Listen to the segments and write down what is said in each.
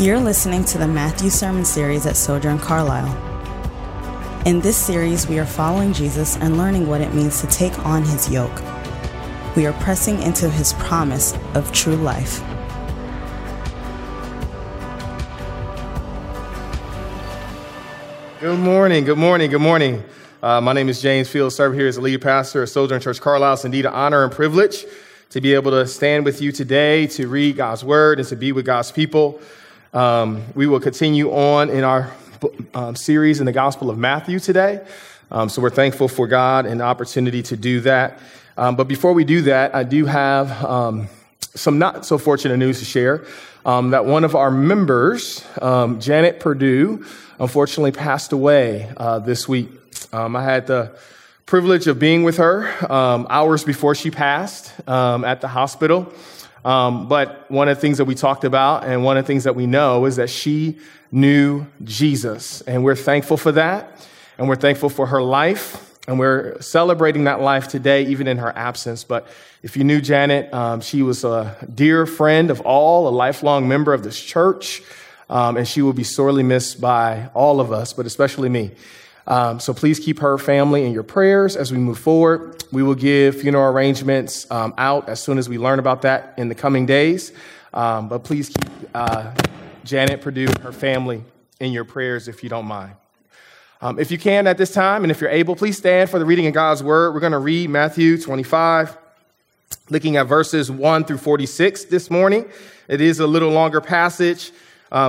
You're listening to the Matthew Sermon Series at Sojourn Carlisle. In this series, we are following Jesus and learning what it means to take on his yoke. We are pressing into his promise of true life. Good morning. My name is James Fields, serve here as the lead pastor of Sojourn Church Carlisle. It's indeed an honor and privilege to be able to stand with you today, to read God's word, and to be with God's people. We will continue on in our series in the Gospel of Matthew today. So we're thankful for God and the opportunity to do that. But before we do that, I do have some not so fortunate news to share, that one of our members, Janet Perdue, unfortunately passed away this week. I had the privilege of being with her hours before she passed at the hospital. But one of the things that we talked about and one of the things that we know is that she knew Jesus. And we're thankful for that. And we're thankful for her life. And we're celebrating that life today, even in her absence. But if you knew Janet, she was a dear friend of all, a lifelong member of this church. And she will be sorely missed by all of us, but especially me. So please keep her family in your prayers as we move forward. We will give funeral arrangements out as soon as we learn about that in the coming days. But please keep Janet Perdue and her family in your prayers if you don't mind. If you can at this time, and if you're able, please stand for the reading of God's word. We're going to read Matthew 25, looking at verses 1 through 46 this morning. It is a little longer passage.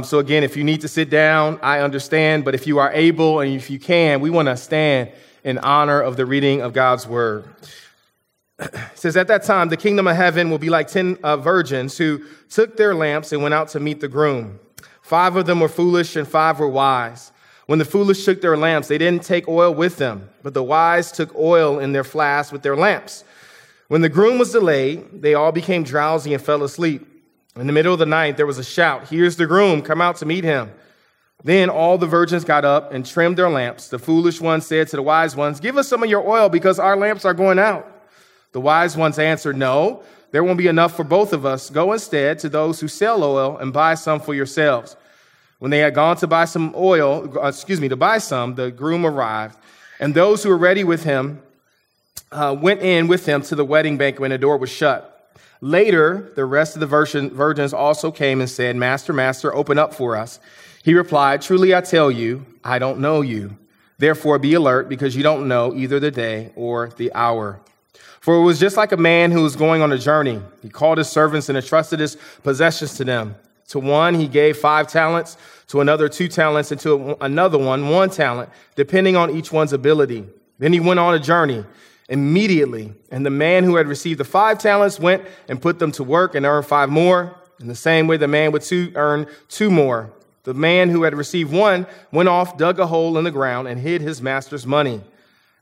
So again, if you need to sit down, I understand. But if you are able and if you can, we want to stand in honor of the reading of God's word. It says, at that time, the kingdom of heaven will be like 10 virgins who took their lamps and went out to meet the groom. 5 of them were foolish and 5 were wise. When the foolish took their lamps, they didn't take oil with them, but the wise took oil in their flasks with their lamps. When the groom was delayed, they all became drowsy and fell asleep. In the middle of the night, there was a shout, "Here's the groom, come out to meet him." Then all the virgins got up and trimmed their lamps. The foolish one said to the wise ones, "Give us some of your oil because our lamps are going out." The wise ones answered, "No, there won't be enough for both of us. Go instead to those who sell oil and buy some for yourselves." When they had gone to buy some oil, the groom arrived. And those who were ready with him went in with him to the wedding banquet, and the door was shut. Later, the rest of the virgins also came and said, "Master, master, open up for us." He replied, "Truly, I tell you, I don't know you. Therefore, be alert, because you don't know either the day or the hour." For it was just like a man who was going on a journey. He called his servants and entrusted his possessions to them. To one, he gave 5 talents, to another 2 talents, and to another 1 talent, depending on each one's ability. Then he went on a journey. Immediately, and the man who had received the 5 talents went and put them to work and earned 5 more. In the same way, the man with 2 earned 2 more. The man who had received 1 went off, dug a hole in the ground, and hid his master's money.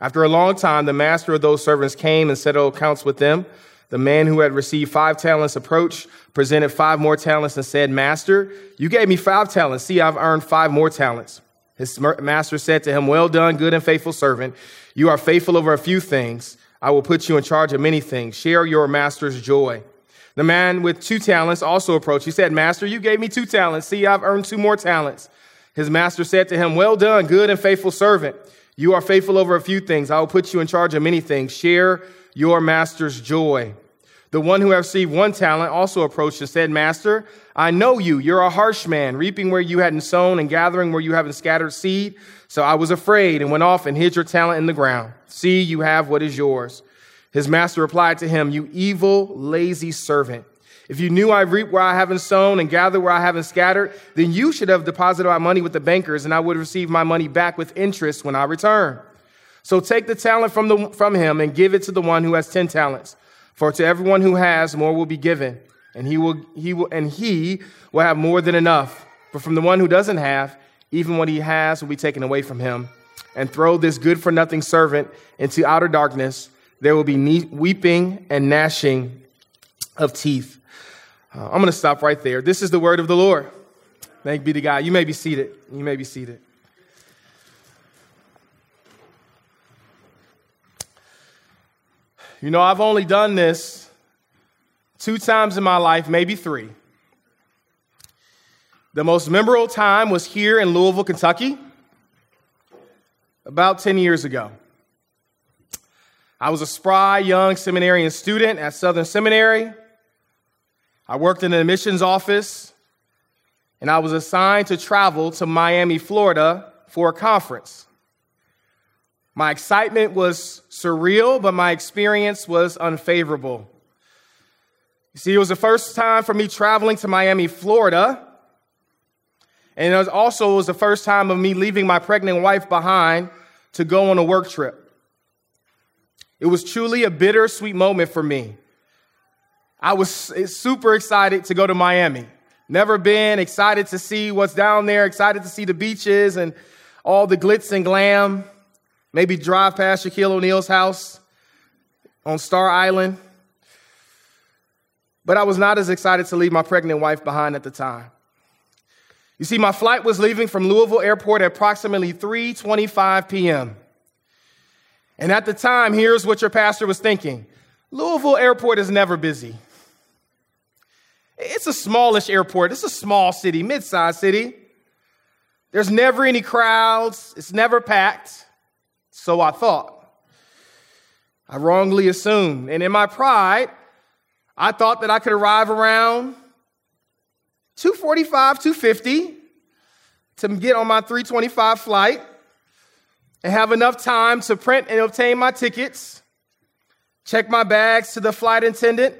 After a long time, the master of those servants came and settled accounts with them. The man who had received 5 talents approached, presented 5 more talents, and said, "Master, you gave me 5 talents. See, I've earned 5 more talents. His master said to him, "Well done, good and faithful servant. You are faithful over a few things. I will put you in charge of many things. Share your master's joy." The man with 2 talents also approached. He said, "Master, you gave me 2 talents. See, I've earned 2 more talents. His master said to him, "Well done, good and faithful servant. You are faithful over a few things. I will put you in charge of many things. Share your master's joy." The one who had received 1 talent also approached and said, "Master, I know you. You're a harsh man, reaping where you hadn't sown and gathering where you haven't scattered seed. So I was afraid and went off and hid your talent in the ground. See, you have what is yours." His master replied to him, "You evil, lazy servant. If you knew I reap where I haven't sown and gather where I haven't scattered, then you should have deposited my money with the bankers, and I would receive my money back with interest when I return. So take the talent from him and give it to the one who has 10 talents. For to everyone who has, more will be given, and he will have more than enough. But from the one who doesn't have, even what he has will be taken away from him. And throw this good-for-nothing servant into outer darkness. There will be weeping and gnashing of teeth." I'm going to stop right there. This is the word of the Lord. Thank be to God. You may be seated. You know, I've only done this 2 times in my life, maybe 3. The most memorable time was here in Louisville, Kentucky, about 10 years ago. I was a spry young seminarian student at Southern Seminary. I worked in an admissions office, and I was assigned to travel to Miami, Florida for a conference. My excitement was surreal, but my experience was unfavorable. You see, it was the first time for me traveling to Miami, Florida, and it was the first time of me leaving my pregnant wife behind to go on a work trip. It was truly a bittersweet moment for me. I was super excited to go to Miami. Never been, excited to see what's down there, excited to see the beaches and all the glitz and glam. Maybe drive past Shaquille O'Neal's house on Star Island. But I was not as excited to leave my pregnant wife behind at the time. You see, my flight was leaving from Louisville Airport at approximately 3:25 p.m. And at the time, here's what your pastor was thinking. Louisville Airport is never busy. It's a smallish airport. It's a small city, mid-sized city. There's never any crowds. It's never packed. So I thought. I wrongly assumed. And in my pride, I thought that I could arrive around 2:45, 2:50 to get on my 3:25 flight and have enough time to print and obtain my tickets, check my bags to the flight attendant,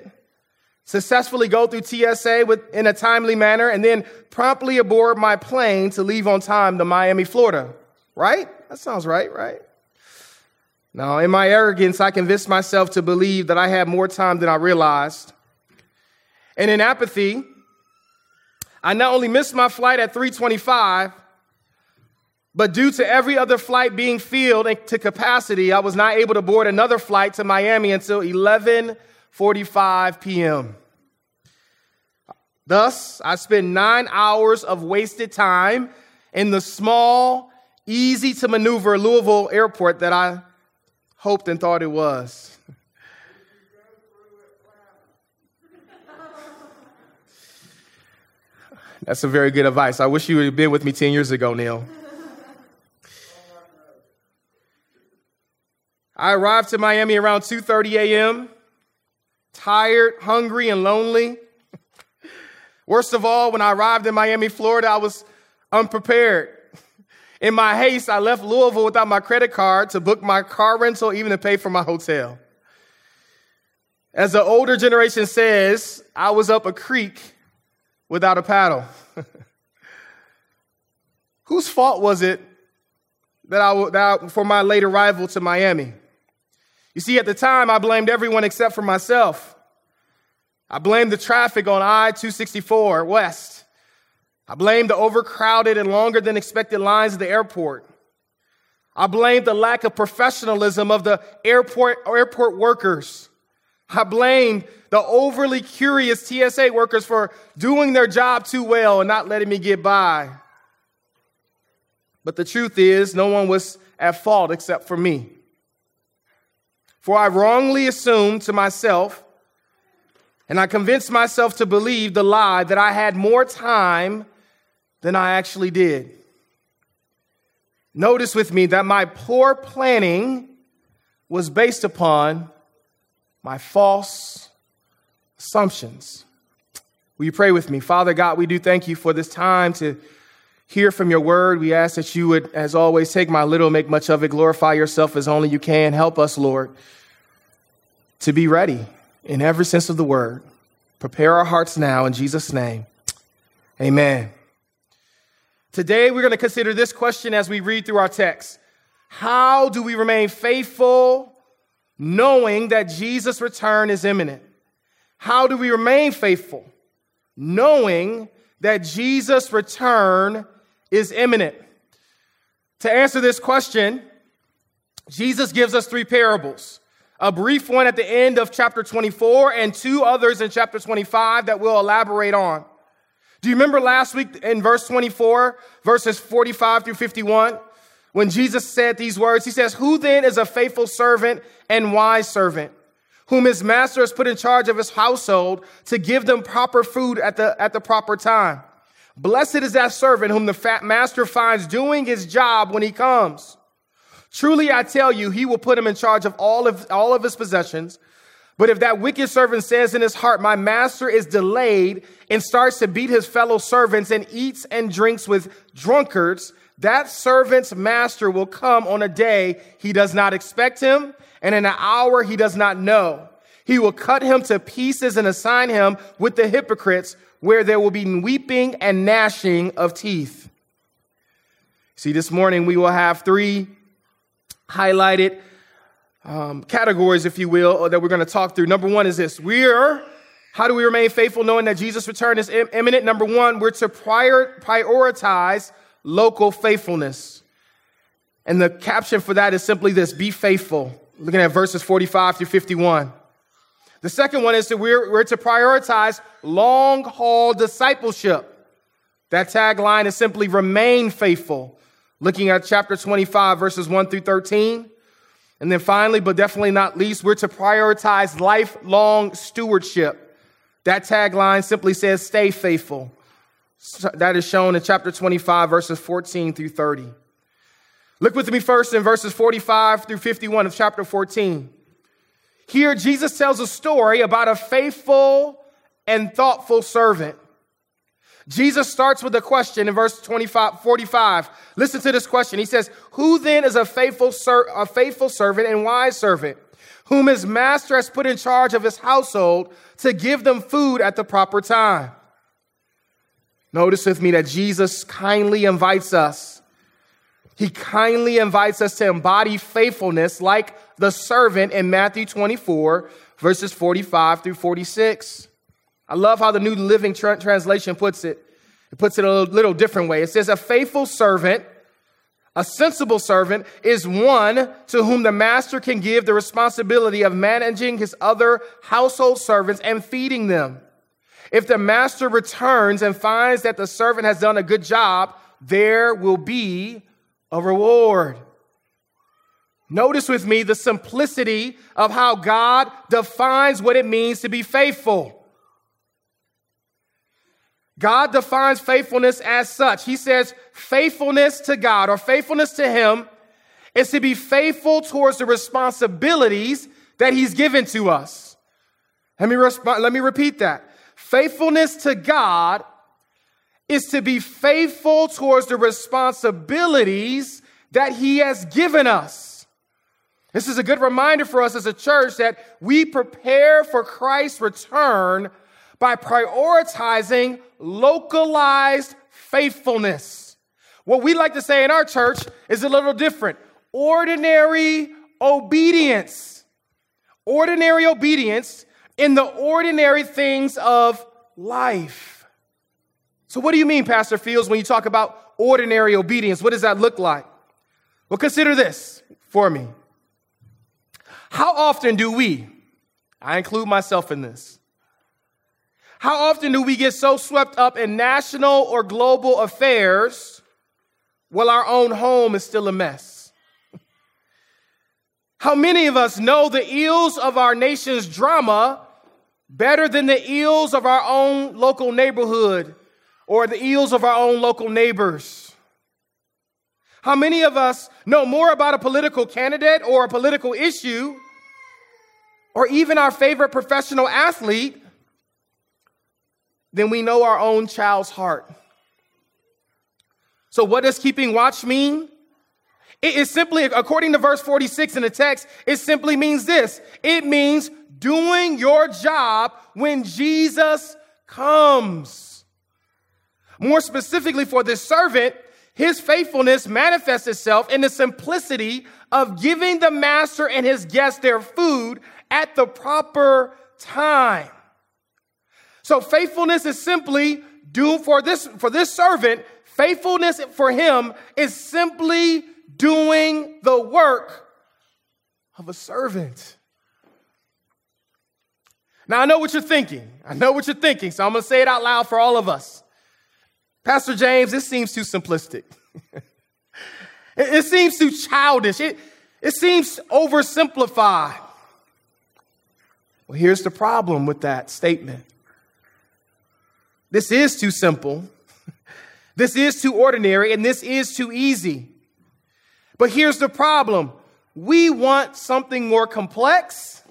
successfully go through TSA in a timely manner, and then promptly aboard my plane to leave on time to Miami, Florida. Right? That sounds right, right? Now, in my arrogance, I convinced myself to believe that I had more time than I realized. And in apathy, I not only missed my flight at 3:25, but due to every other flight being filled to capacity, I was not able to board another flight to Miami until 11:45 p.m. Thus, I spent 9 hours of wasted time in the small, easy-to-maneuver Louisville Airport that I hoped and thought it was. That's some very good advice. I wish you would have been with me 10 years ago, Neil. I arrived to Miami around 2:30 a.m., tired, hungry, and lonely. Worst of all, when I arrived in Miami, Florida, I was unprepared. In my haste, I left Louisville without my credit card to book my car rental, even to pay for my hotel. As the older generation says, I was up a creek without a paddle. Whose fault was it for my late arrival to Miami? You see, at the time, I blamed everyone except for myself. I blamed the traffic on I-264 West. I blamed the overcrowded and longer than expected lines at the airport. I blamed the lack of professionalism of the airport workers. I blamed the overly curious TSA workers for doing their job too well and not letting me get by. But the truth is, no one was at fault except for me. For I wrongly assumed to myself, and I convinced myself to believe the lie that I had more time than I actually did. Notice with me that my poor planning was based upon my false assumptions. Will you pray with me? Father God, we do thank you for this time to hear from your word. We ask that you would, as always, take my little, make much of it, glorify yourself as only you can. Help us, Lord, to be ready in every sense of the word. Prepare our hearts now in Jesus' name. Amen. Today, we're going to consider this question as we read through our text. How do we remain faithful knowing that Jesus' return is imminent? How do we remain faithful knowing that Jesus' return is imminent? To answer this question, Jesus gives us three parables. A brief one at the end of chapter 24 and two others in chapter 25 that we'll elaborate on. Do you remember last week in verse 24, verses 45 through 51, when Jesus said these words? He says, "Who then is a faithful servant and wise servant, whom his master has put in charge of his household to give them proper food at the proper time? Blessed is that servant whom the fat master finds doing his job when he comes. Truly, I tell you, he will put him in charge of all of his possessions. But if that wicked servant says in his heart, my master is delayed, and starts to beat his fellow servants and eats and drinks with drunkards, that servant's master will come on a day he does not expect him, and in an hour he does not know. He will cut him to pieces and assign him with the hypocrites, where there will be weeping and gnashing of teeth. See, this morning we will have three highlighted categories, if you will, that we're going to talk through. Number one is this. How do we remain faithful knowing that Jesus' return is imminent? Number one, we're to prioritize local faithfulness. And the caption for that is simply this: be faithful. Looking at verses 45 through 51. The second one is that we're to prioritize long-haul discipleship. That tagline is simply remain faithful. Looking at chapter 25, verses 1 through 13. And then finally, but definitely not least, we're to prioritize lifelong stewardship. That tagline simply says, stay faithful. That is shown in chapter 25, verses 14 through 30. Look with me first in verses 45 through 51 of chapter 14. Here, Jesus tells a story about a faithful and thoughtful servant. Jesus starts with a question in verse 45. Listen to this question. He says, who then is a faithful servant and wise servant, whom his master has put in charge of his household to give them food at the proper time? Notice with me that Jesus kindly invites us. He kindly invites us to embody faithfulness like the servant in Matthew 24, verses 45 through 46. I love how the New Living Translation puts it. It puts it a little different way. It says, a faithful servant, a sensible servant, is one to whom the master can give the responsibility of managing his other household servants and feeding them. If the master returns and finds that the servant has done a good job, there will be a reward. Notice with me the simplicity of how God defines what it means to be faithful. God defines faithfulness as such. He says faithfulness to God or faithfulness to him is to be faithful towards the responsibilities that he's given to us. Let me repeat that. Faithfulness to God is to be faithful towards the responsibilities that he has given us. This is a good reminder for us as a church that we prepare for Christ's return by prioritizing localized faithfulness. What we like to say in our church is a little different. Ordinary obedience. Ordinary obedience in the ordinary things of life. So what do you mean, Pastor Fields, when you talk about ordinary obedience? What does that look like? Well, consider this for me. How often do we, I include myself in this, how often do we get so swept up in national or global affairs while our own home is still a mess? How many of us know the ills of our nation's drama better than the ills of our own local neighborhood or the ills of our own local neighbors? How many of us know more about a political candidate or a political issue or even our favorite professional athlete then we know our own child's heart? So what does keeping watch mean? It is simply, according to verse 46 in the text, it simply means this. It means doing your job when Jesus comes. More specifically for this servant, his faithfulness manifests itself in the simplicity of giving the master and his guests their food at the proper time. So faithfulness is simply for this servant. Faithfulness for him is simply doing the work of a servant. Now, I know what you're thinking. So I'm going to say it out loud for all of us. Pastor James, this seems too simplistic. It seems too childish. It seems oversimplified. Well, here's the problem with that statement. This is too simple. This is too ordinary and this is too easy. But here's the problem. We want something more complex.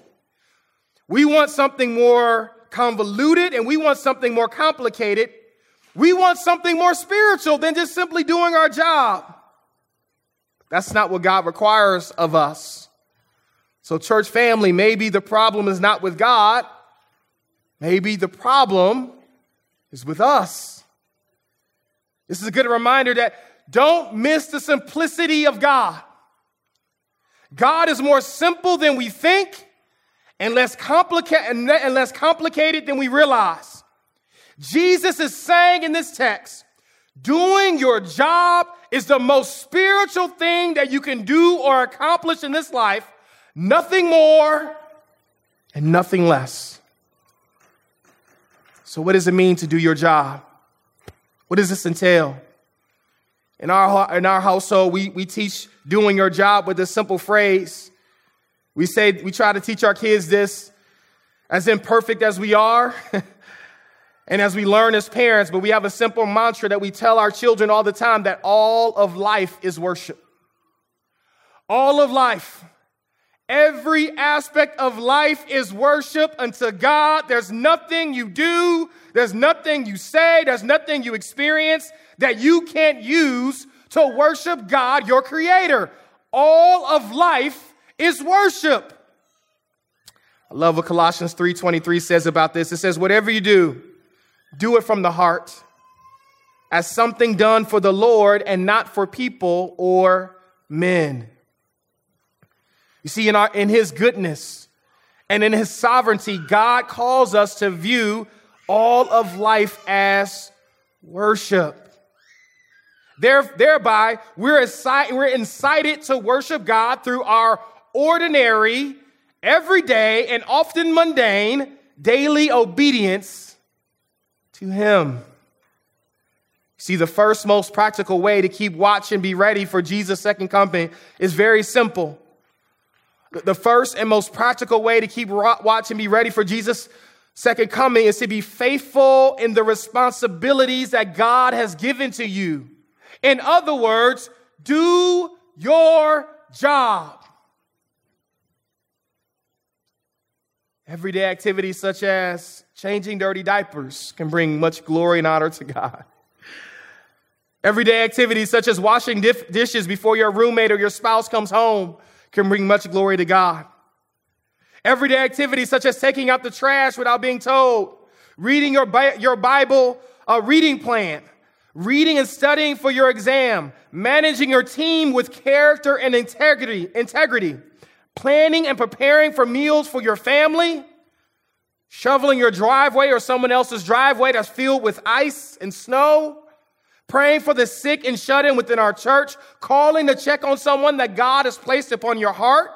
We want something more convoluted and we want something more complicated. We want something more spiritual than just simply doing our job. That's not what God requires of us. So church family, maybe the problem is not with God. Maybe the problem is with us. This is a good reminder that don't miss the simplicity of God. God is more simple than we think and less complicated than we realize. Jesus is saying in this text, doing your job is the most spiritual thing that you can do or accomplish in this life. Nothing more and nothing less. So what does it mean to do your job? What does this entail? In our household, we teach doing your job with this simple phrase. We try to teach our kids this, as imperfect as we are and as we learn as parents, but we have a simple mantra that we tell our children all the time, that all of life is worship. All of life. Every aspect of life is worship unto God. There's nothing you do, there's nothing you say, there's nothing you experience that you can't use to worship God, your creator. All of life is worship. I love what Colossians 3:23 says about this. It says, whatever you do, do it from the heart as something done for the Lord and not for people or men. You see, in his goodness and in his sovereignty, God calls us to view all of life as worship. Thereby, we're incited to worship God through our ordinary, everyday, and often mundane daily obedience to him. See, the first most practical way to keep watch and be ready for Jesus' second coming is very simple. The first and most practical way to keep watch and be ready for Jesus' second coming is to be faithful in the responsibilities that God has given to you. In other words, do your job. Everyday activities such as changing dirty diapers can bring much glory and honor to God. Everyday activities such as washing dishes before your roommate or your spouse comes home can bring much glory to God. Everyday activities such as taking out the trash without being told, reading your Bible, a reading plan, reading and studying for your exam, managing your team with character and integrity, planning and preparing for meals for your family, shoveling your driveway or someone else's driveway that's filled with ice and snow, praying for the sick and shut in within our church, calling to check on someone that God has placed upon your heart,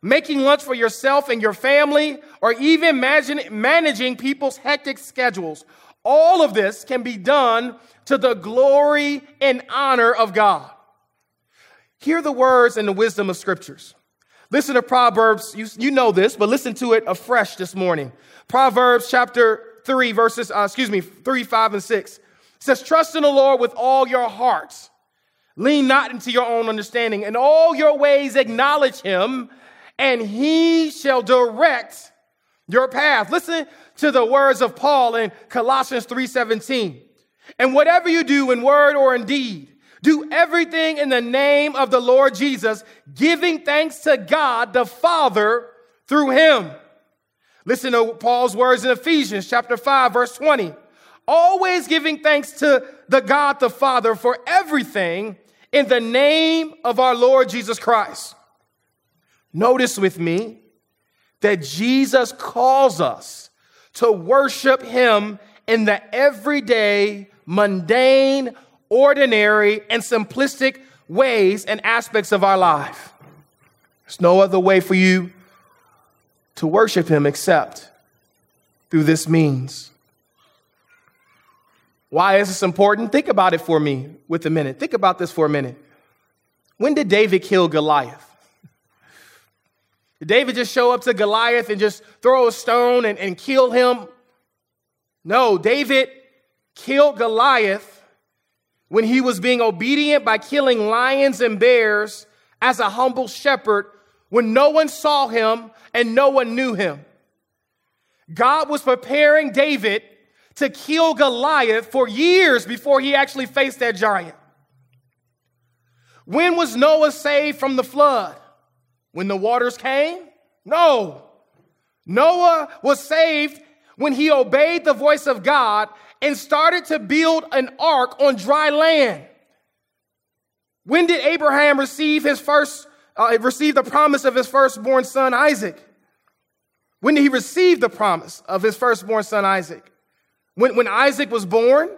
making lunch for yourself and your family, or even managing people's hectic schedules. All of this can be done to the glory and honor of God. Hear the words and the wisdom of scriptures. Listen to Proverbs. You know this, but listen to it afresh this morning. Proverbs chapter 3, verses, 3, 5, and 6. It says, trust in the Lord with all your heart. Lean not into your own understanding. In all your ways acknowledge him, and he shall direct your path. Listen to the words of Paul in Colossians 3:17. And whatever you do in word or in deed, do everything in the name of the Lord Jesus, giving thanks to God the Father through him. Listen to Paul's words in Ephesians chapter 5, verse 20. Always giving thanks to the God the Father for everything in the name of our Lord Jesus Christ. Notice with me that Jesus calls us to worship him in the everyday, mundane, ordinary, and simplistic ways and aspects of our life. There's no other way for you to worship him except through this means. Why is this important? Think about it for me with a minute. Think about this for a minute. When did David kill Goliath? Did David just show up to Goliath and just throw a stone and kill him? No, David killed Goliath when he was being obedient by killing lions and bears as a humble shepherd, when no one saw him and no one knew him. God was preparing David to kill Goliath for years before he actually faced that giant. When was Noah saved from the flood? When the waters came? No. Noah was saved when he obeyed the voice of God and started to build an ark on dry land. When did Abraham receive receive the promise of his firstborn son, Isaac? When did he receive the promise of his firstborn son, Isaac? When Isaac was born?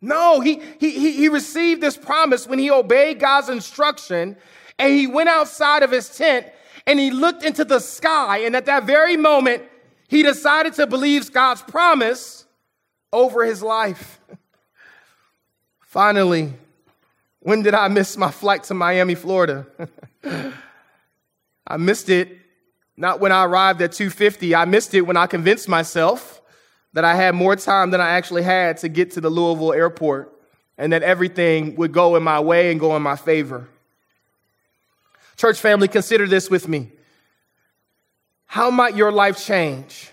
No, he received this promise when he obeyed God's instruction, and he went outside of his tent and he looked into the sky. And at that very moment, he decided to believe God's promise over his life. Finally, when did I miss my flight to Miami, Florida? I missed it not when I arrived at 250. I missed it when I convinced myself that I had more time than I actually had to get to the Louisville airport and that everything would go in my way and go in my favor. Church family, consider this with me. How might your life change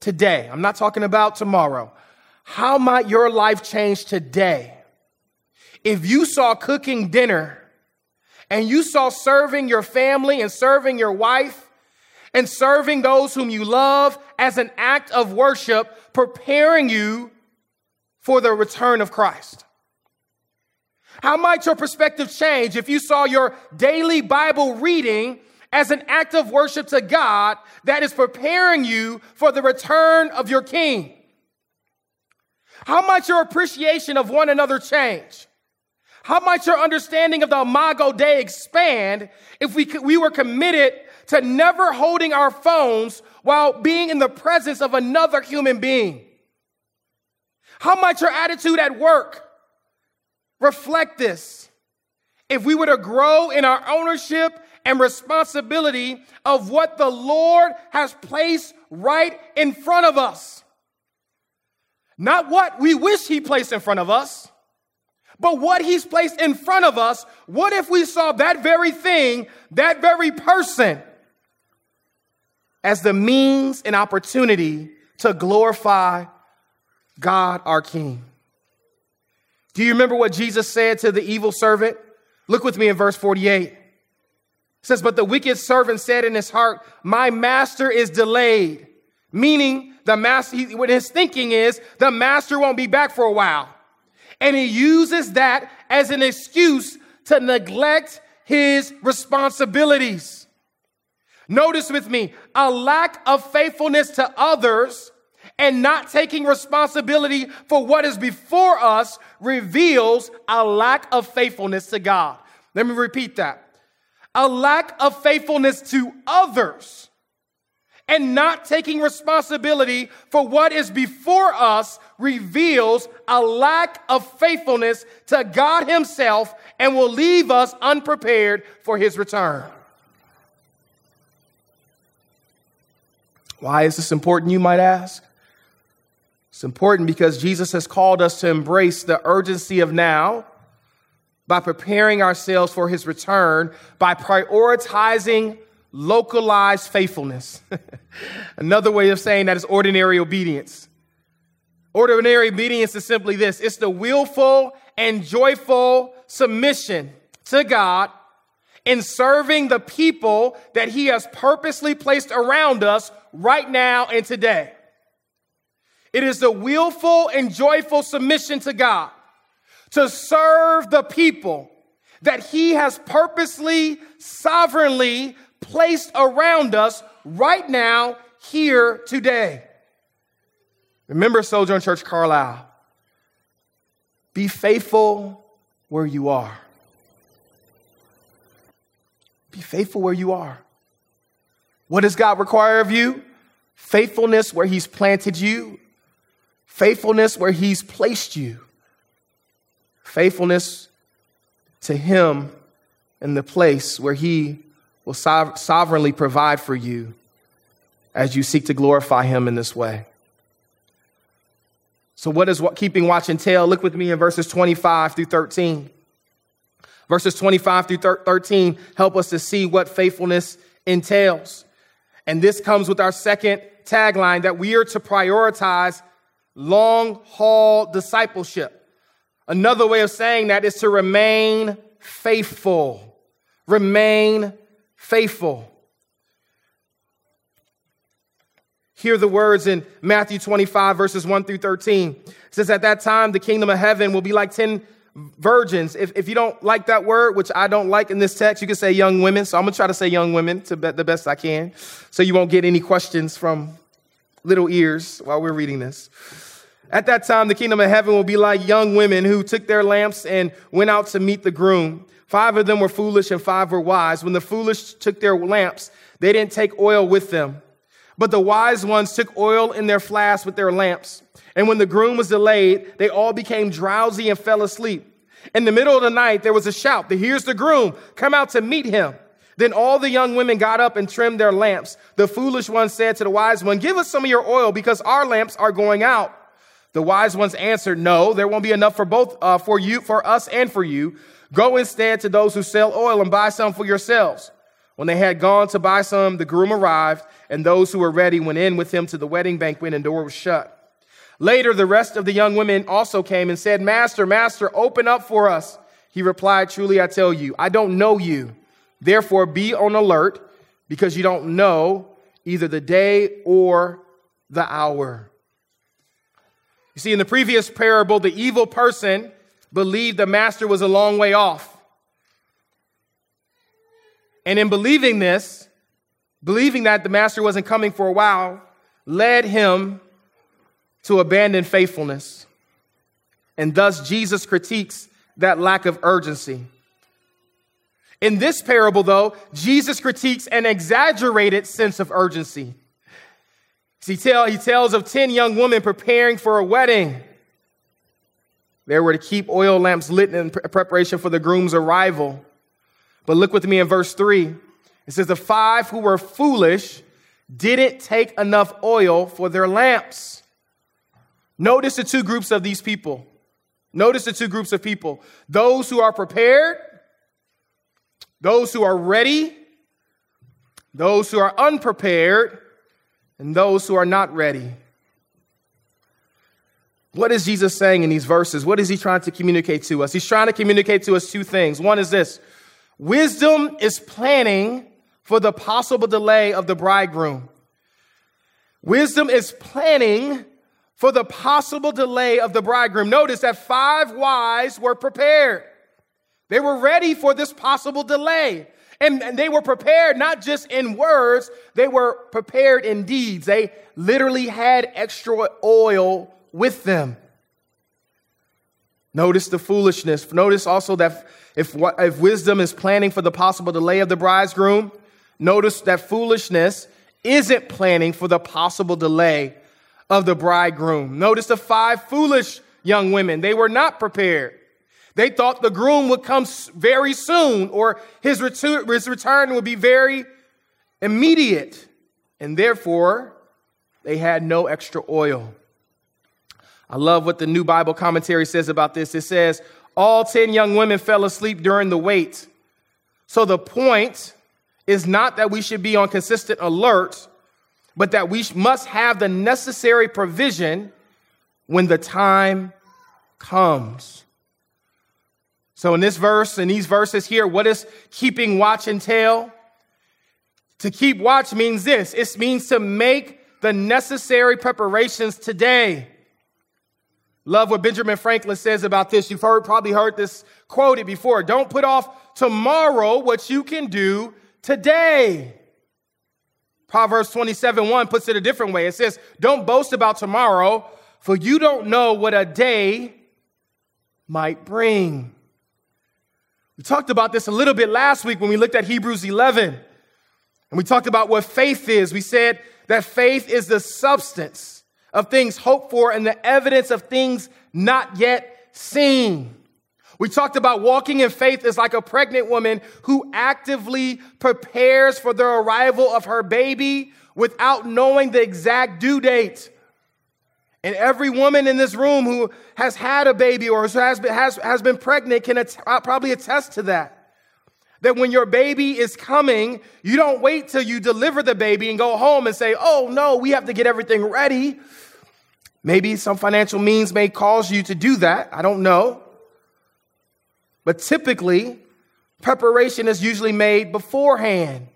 today? I'm not talking about tomorrow. How might your life change today if you saw cooking dinner and you saw serving your family and serving your wife and serving those whom you love as an act of worship, preparing you for the return of Christ? How might your perspective change if you saw your daily Bible reading as an act of worship to God that is preparing you for the return of your King? How might your appreciation of one another change? How might your understanding of the Imago Dei expand if we were committed to never holding our phones while being in the presence of another human being? How might your attitude at work reflect this if we were to grow in our ownership and responsibility of what the Lord has placed right in front of us? Not what we wish he placed in front of us, but what he's placed in front of us. What if we saw that very thing, that very person, as the means and opportunity to glorify God, our King? Do you remember what Jesus said to the evil servant? Look with me in verse 48. It says, "But the wicked servant said in his heart, 'My master is delayed.'" Meaning, the master, what his thinking is, the master won't be back for a while. And he uses that as an excuse to neglect his responsibilities. Notice with me, a lack of faithfulness to others and not taking responsibility for what is before us reveals a lack of faithfulness to God. Let me repeat that. A lack of faithfulness to others and not taking responsibility for what is before us reveals a lack of faithfulness to God himself and will leave us unprepared for his return. Why is this important, you might ask? It's important because Jesus has called us to embrace the urgency of now by preparing ourselves for his return, by prioritizing localized faithfulness. Another way of saying that is ordinary obedience. Ordinary obedience is simply this. It's the willful and joyful submission to God in serving the people that he has purposely placed around us right now and today. It is the willful and joyful submission to God to serve the people that he has purposely, sovereignly placed around us right now, here, today. Remember Sojourn Church Carlisle. Be faithful where you are. Be faithful where you are. What does God require of you? Faithfulness where he's planted you. Faithfulness where he's placed you. Faithfulness to him in the place where he will sovereignly provide for you as you seek to glorify him in this way. So what does keeping watch entail? Look with me in verses 25 through 13. Verses 25 through 13 help us to see what faithfulness entails. And this comes with our second tagline, that we are to prioritize long-haul discipleship. Another way of saying that is to remain faithful. Remain faithful. Hear the words in Matthew 25, verses 1 through 13. It says, at that time, the kingdom of heaven will be like 10 virgins. If you don't like that word, which I don't like in this text, you can say young women. So I'm going to try to say young women to the best I can, so you won't get any questions from little ears while we're reading this. At that time, the kingdom of heaven will be like young women who took their lamps and went out to meet the groom. 5 of them were foolish and 5 were wise. When the foolish took their lamps, they didn't take oil with them. But the wise ones took oil in their flasks with their lamps. And when the groom was delayed, they all became drowsy and fell asleep. In the middle of the night, there was a shout, here's the groom, come out to meet him. Then all the young women got up and trimmed their lamps. The foolish one said to the wise one, give us some of your oil because our lamps are going out. The wise ones answered, no, there won't be enough for both, for us and for you. Go instead to those who sell oil and buy some for yourselves. When they had gone to buy some, the groom arrived, and those who were ready went in with him to the wedding banquet, and the door was shut. Later, the rest of the young women also came and said, Master, Master, open up for us. He replied, truly, I tell you, I don't know you. Therefore, be on alert, because you don't know either the day or the hour. You see, in the previous parable, the evil person believed the master was a long way off. And in believing this, believing that the master wasn't coming for a while, led him to abandon faithfulness. And thus, Jesus critiques that lack of urgency. In this parable, though, Jesus critiques an exaggerated sense of urgency. He tells of 10 young women preparing for a wedding. They were to keep oil lamps lit in preparation for the groom's arrival. But look with me in verse 3. It says, the 5 who were foolish didn't take enough oil for their lamps. Notice the two groups of these people. Notice the two groups of people. Those who are prepared, those who are ready, those who are unprepared, and those who are not ready. What is Jesus saying in these verses? What is he trying to communicate to us? He's trying to communicate to us two things. One is this. Wisdom is planning for the possible delay of the bridegroom. Wisdom is planning for the possible delay of the bridegroom. Notice that 5 wise were prepared. They were ready for this possible delay. And they were prepared not just in words, they were prepared in deeds. They literally had extra oil with them. Notice the foolishness. Notice also that if wisdom is planning for the possible delay of the bridegroom, notice that foolishness isn't planning for the possible delay of the bridegroom. Notice the 5 foolish young women. They were not prepared. They thought the groom would come very soon, or his return would be very immediate. And therefore, they had no extra oil. I love what the New Bible Commentary says about this. It says, all 10 young women fell asleep during the wait. So the point is not that we should be on consistent alert, but that we must have the necessary provision when the time comes. So in this verse, in these verses here, what does keeping watch entail? To keep watch means this. It means to make the necessary preparations today. Love what Benjamin Franklin says about this. You've probably heard this quoted before. Don't put off tomorrow what you can do today. Proverbs 27:1 puts it a different way. It says, don't boast about tomorrow, for you don't know what a day might bring. We talked about this a little bit last week when we looked at Hebrews 11. And we talked about what faith is. We said that faith is the substance of things hoped for and the evidence of things not yet seen. We talked about walking in faith is like a pregnant woman who actively prepares for the arrival of her baby without knowing the exact due date. And every woman in this room who has had a baby or who has been pregnant can probably attest to that. That when your baby is coming, you don't wait till you deliver the baby and go home and say, oh no, we have to get everything ready. Maybe some financial means may cause you to do that. I don't know. But typically, preparation is usually made beforehand.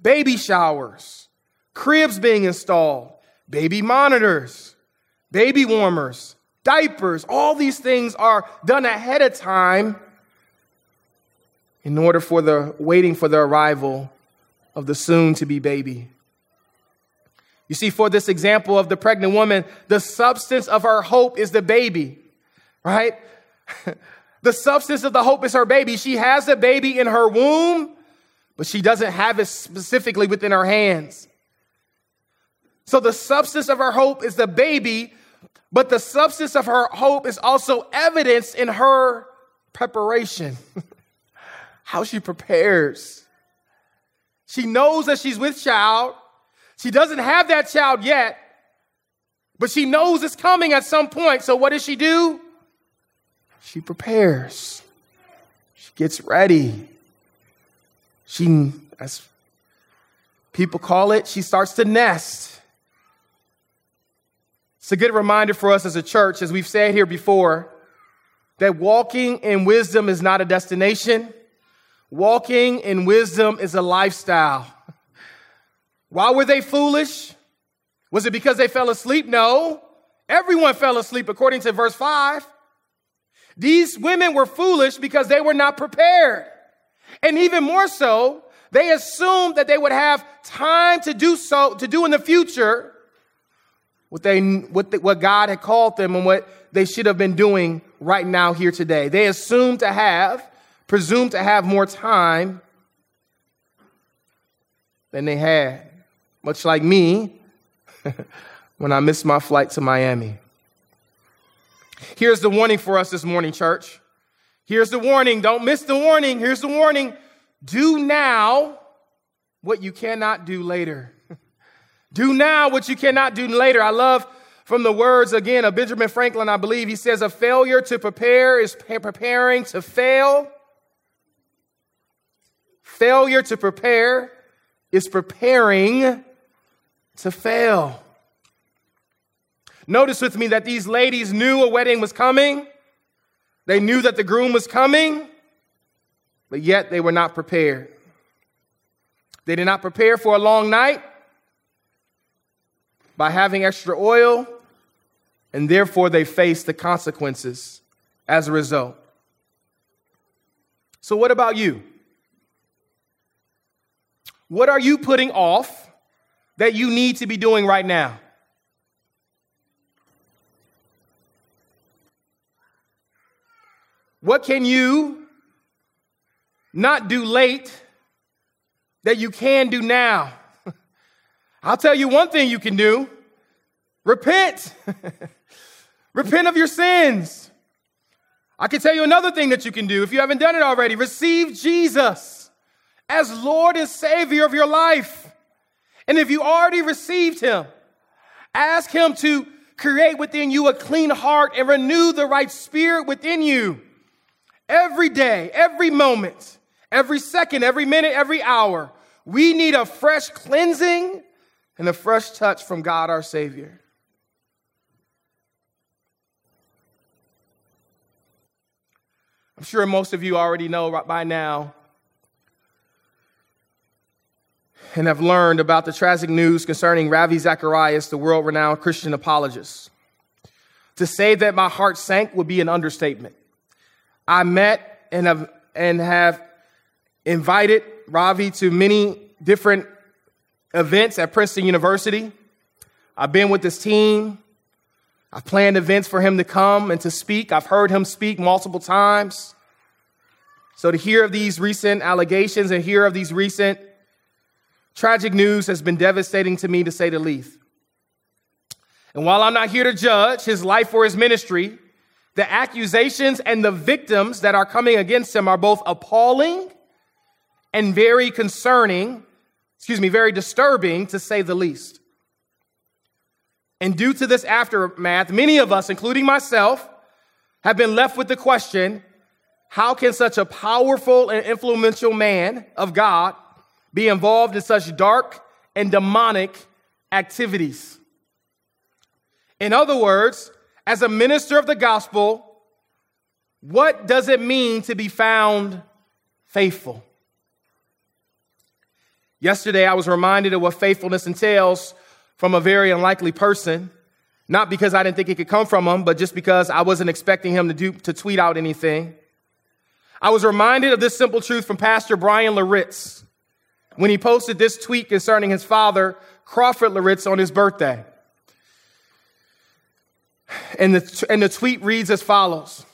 Baby showers, cribs being installed, baby monitors, baby warmers, diapers. All these things are done ahead of time in order for the waiting for the arrival of the soon-to-be baby. You see, for this example of the pregnant woman, the substance of her hope is the baby, right? The substance of the hope is her baby. She has a baby in her womb, but she doesn't have it specifically within her hands. So the substance of her hope is the baby, but the substance of her hope is also evidenced in her preparation. How she prepares. She knows that she's with child. She doesn't have that child yet, but she knows it's coming at some point. So what does she do? She prepares. She gets ready. She, as people call it, she starts to nest. It's a good reminder for us as a church, as we've said here before, that walking in wisdom is not a destination. Walking in wisdom is a lifestyle. Why were they foolish? Was it because they fell asleep? No. Everyone fell asleep, according to verse 5. These women were foolish because they were not prepared. And even more so, they assumed that they would have time to do in the future what God had called them and what they should have been doing right now here today. They presumed to have more time than they had, much like me when I missed my flight to Miami. Here's the warning for us this morning, church. Here's the warning. Don't miss the warning. Here's the warning. Do now what you cannot do later. Do now what you cannot do later. I love from the words, again, of Benjamin Franklin, I believe. He says, a failure to prepare is preparing to fail. Failure to prepare is preparing to fail. Notice with me that these ladies knew a wedding was coming. They knew that the groom was coming, but yet they were not prepared. They did not prepare for a long night by having extra oil, and therefore they faced the consequences as a result. So what about you? What are you putting off that you need to be doing right now? What can you not do late that you can do now? I'll tell you one thing you can do. Repent. Repent of your sins. I can tell you another thing that you can do if you haven't done it already. Receive Jesus as Lord and Savior of your life. And if you already received him, ask him to create within you a clean heart and renew the right spirit within you. Every day, every moment, every second, every minute, every hour, we need a fresh cleansing and a fresh touch from God, our Savior. I'm sure most of you already know by now and have learned about the tragic news concerning Ravi Zacharias, the world-renowned Christian apologist. To say that my heart sank would be an understatement. I met and have invited Ravi to many different events at Princeton University. I've been with his team. I've planned events for him to come and to speak. I've heard him speak multiple times. So to hear of these recent allegations and hear of these recent tragic news has been devastating to me, to say the least. And while I'm not here to judge his life or his ministry, the accusations and the victims that are coming against him are both appalling and very disturbing, to say the least. And due to this aftermath, many of us, including myself, have been left with the question, how can such a powerful and influential man of God be involved in such dark and demonic activities? In other words, as a minister of the gospel, what does it mean to be found faithful? Yesterday, I was reminded of what faithfulness entails from a very unlikely person, not because I didn't think it could come from him, but just because I wasn't expecting him to tweet out anything. I was reminded of this simple truth from Pastor Brian Loritz when he posted this tweet concerning his father, Crawford Loritz, on his birthday. And the tweet reads as follows.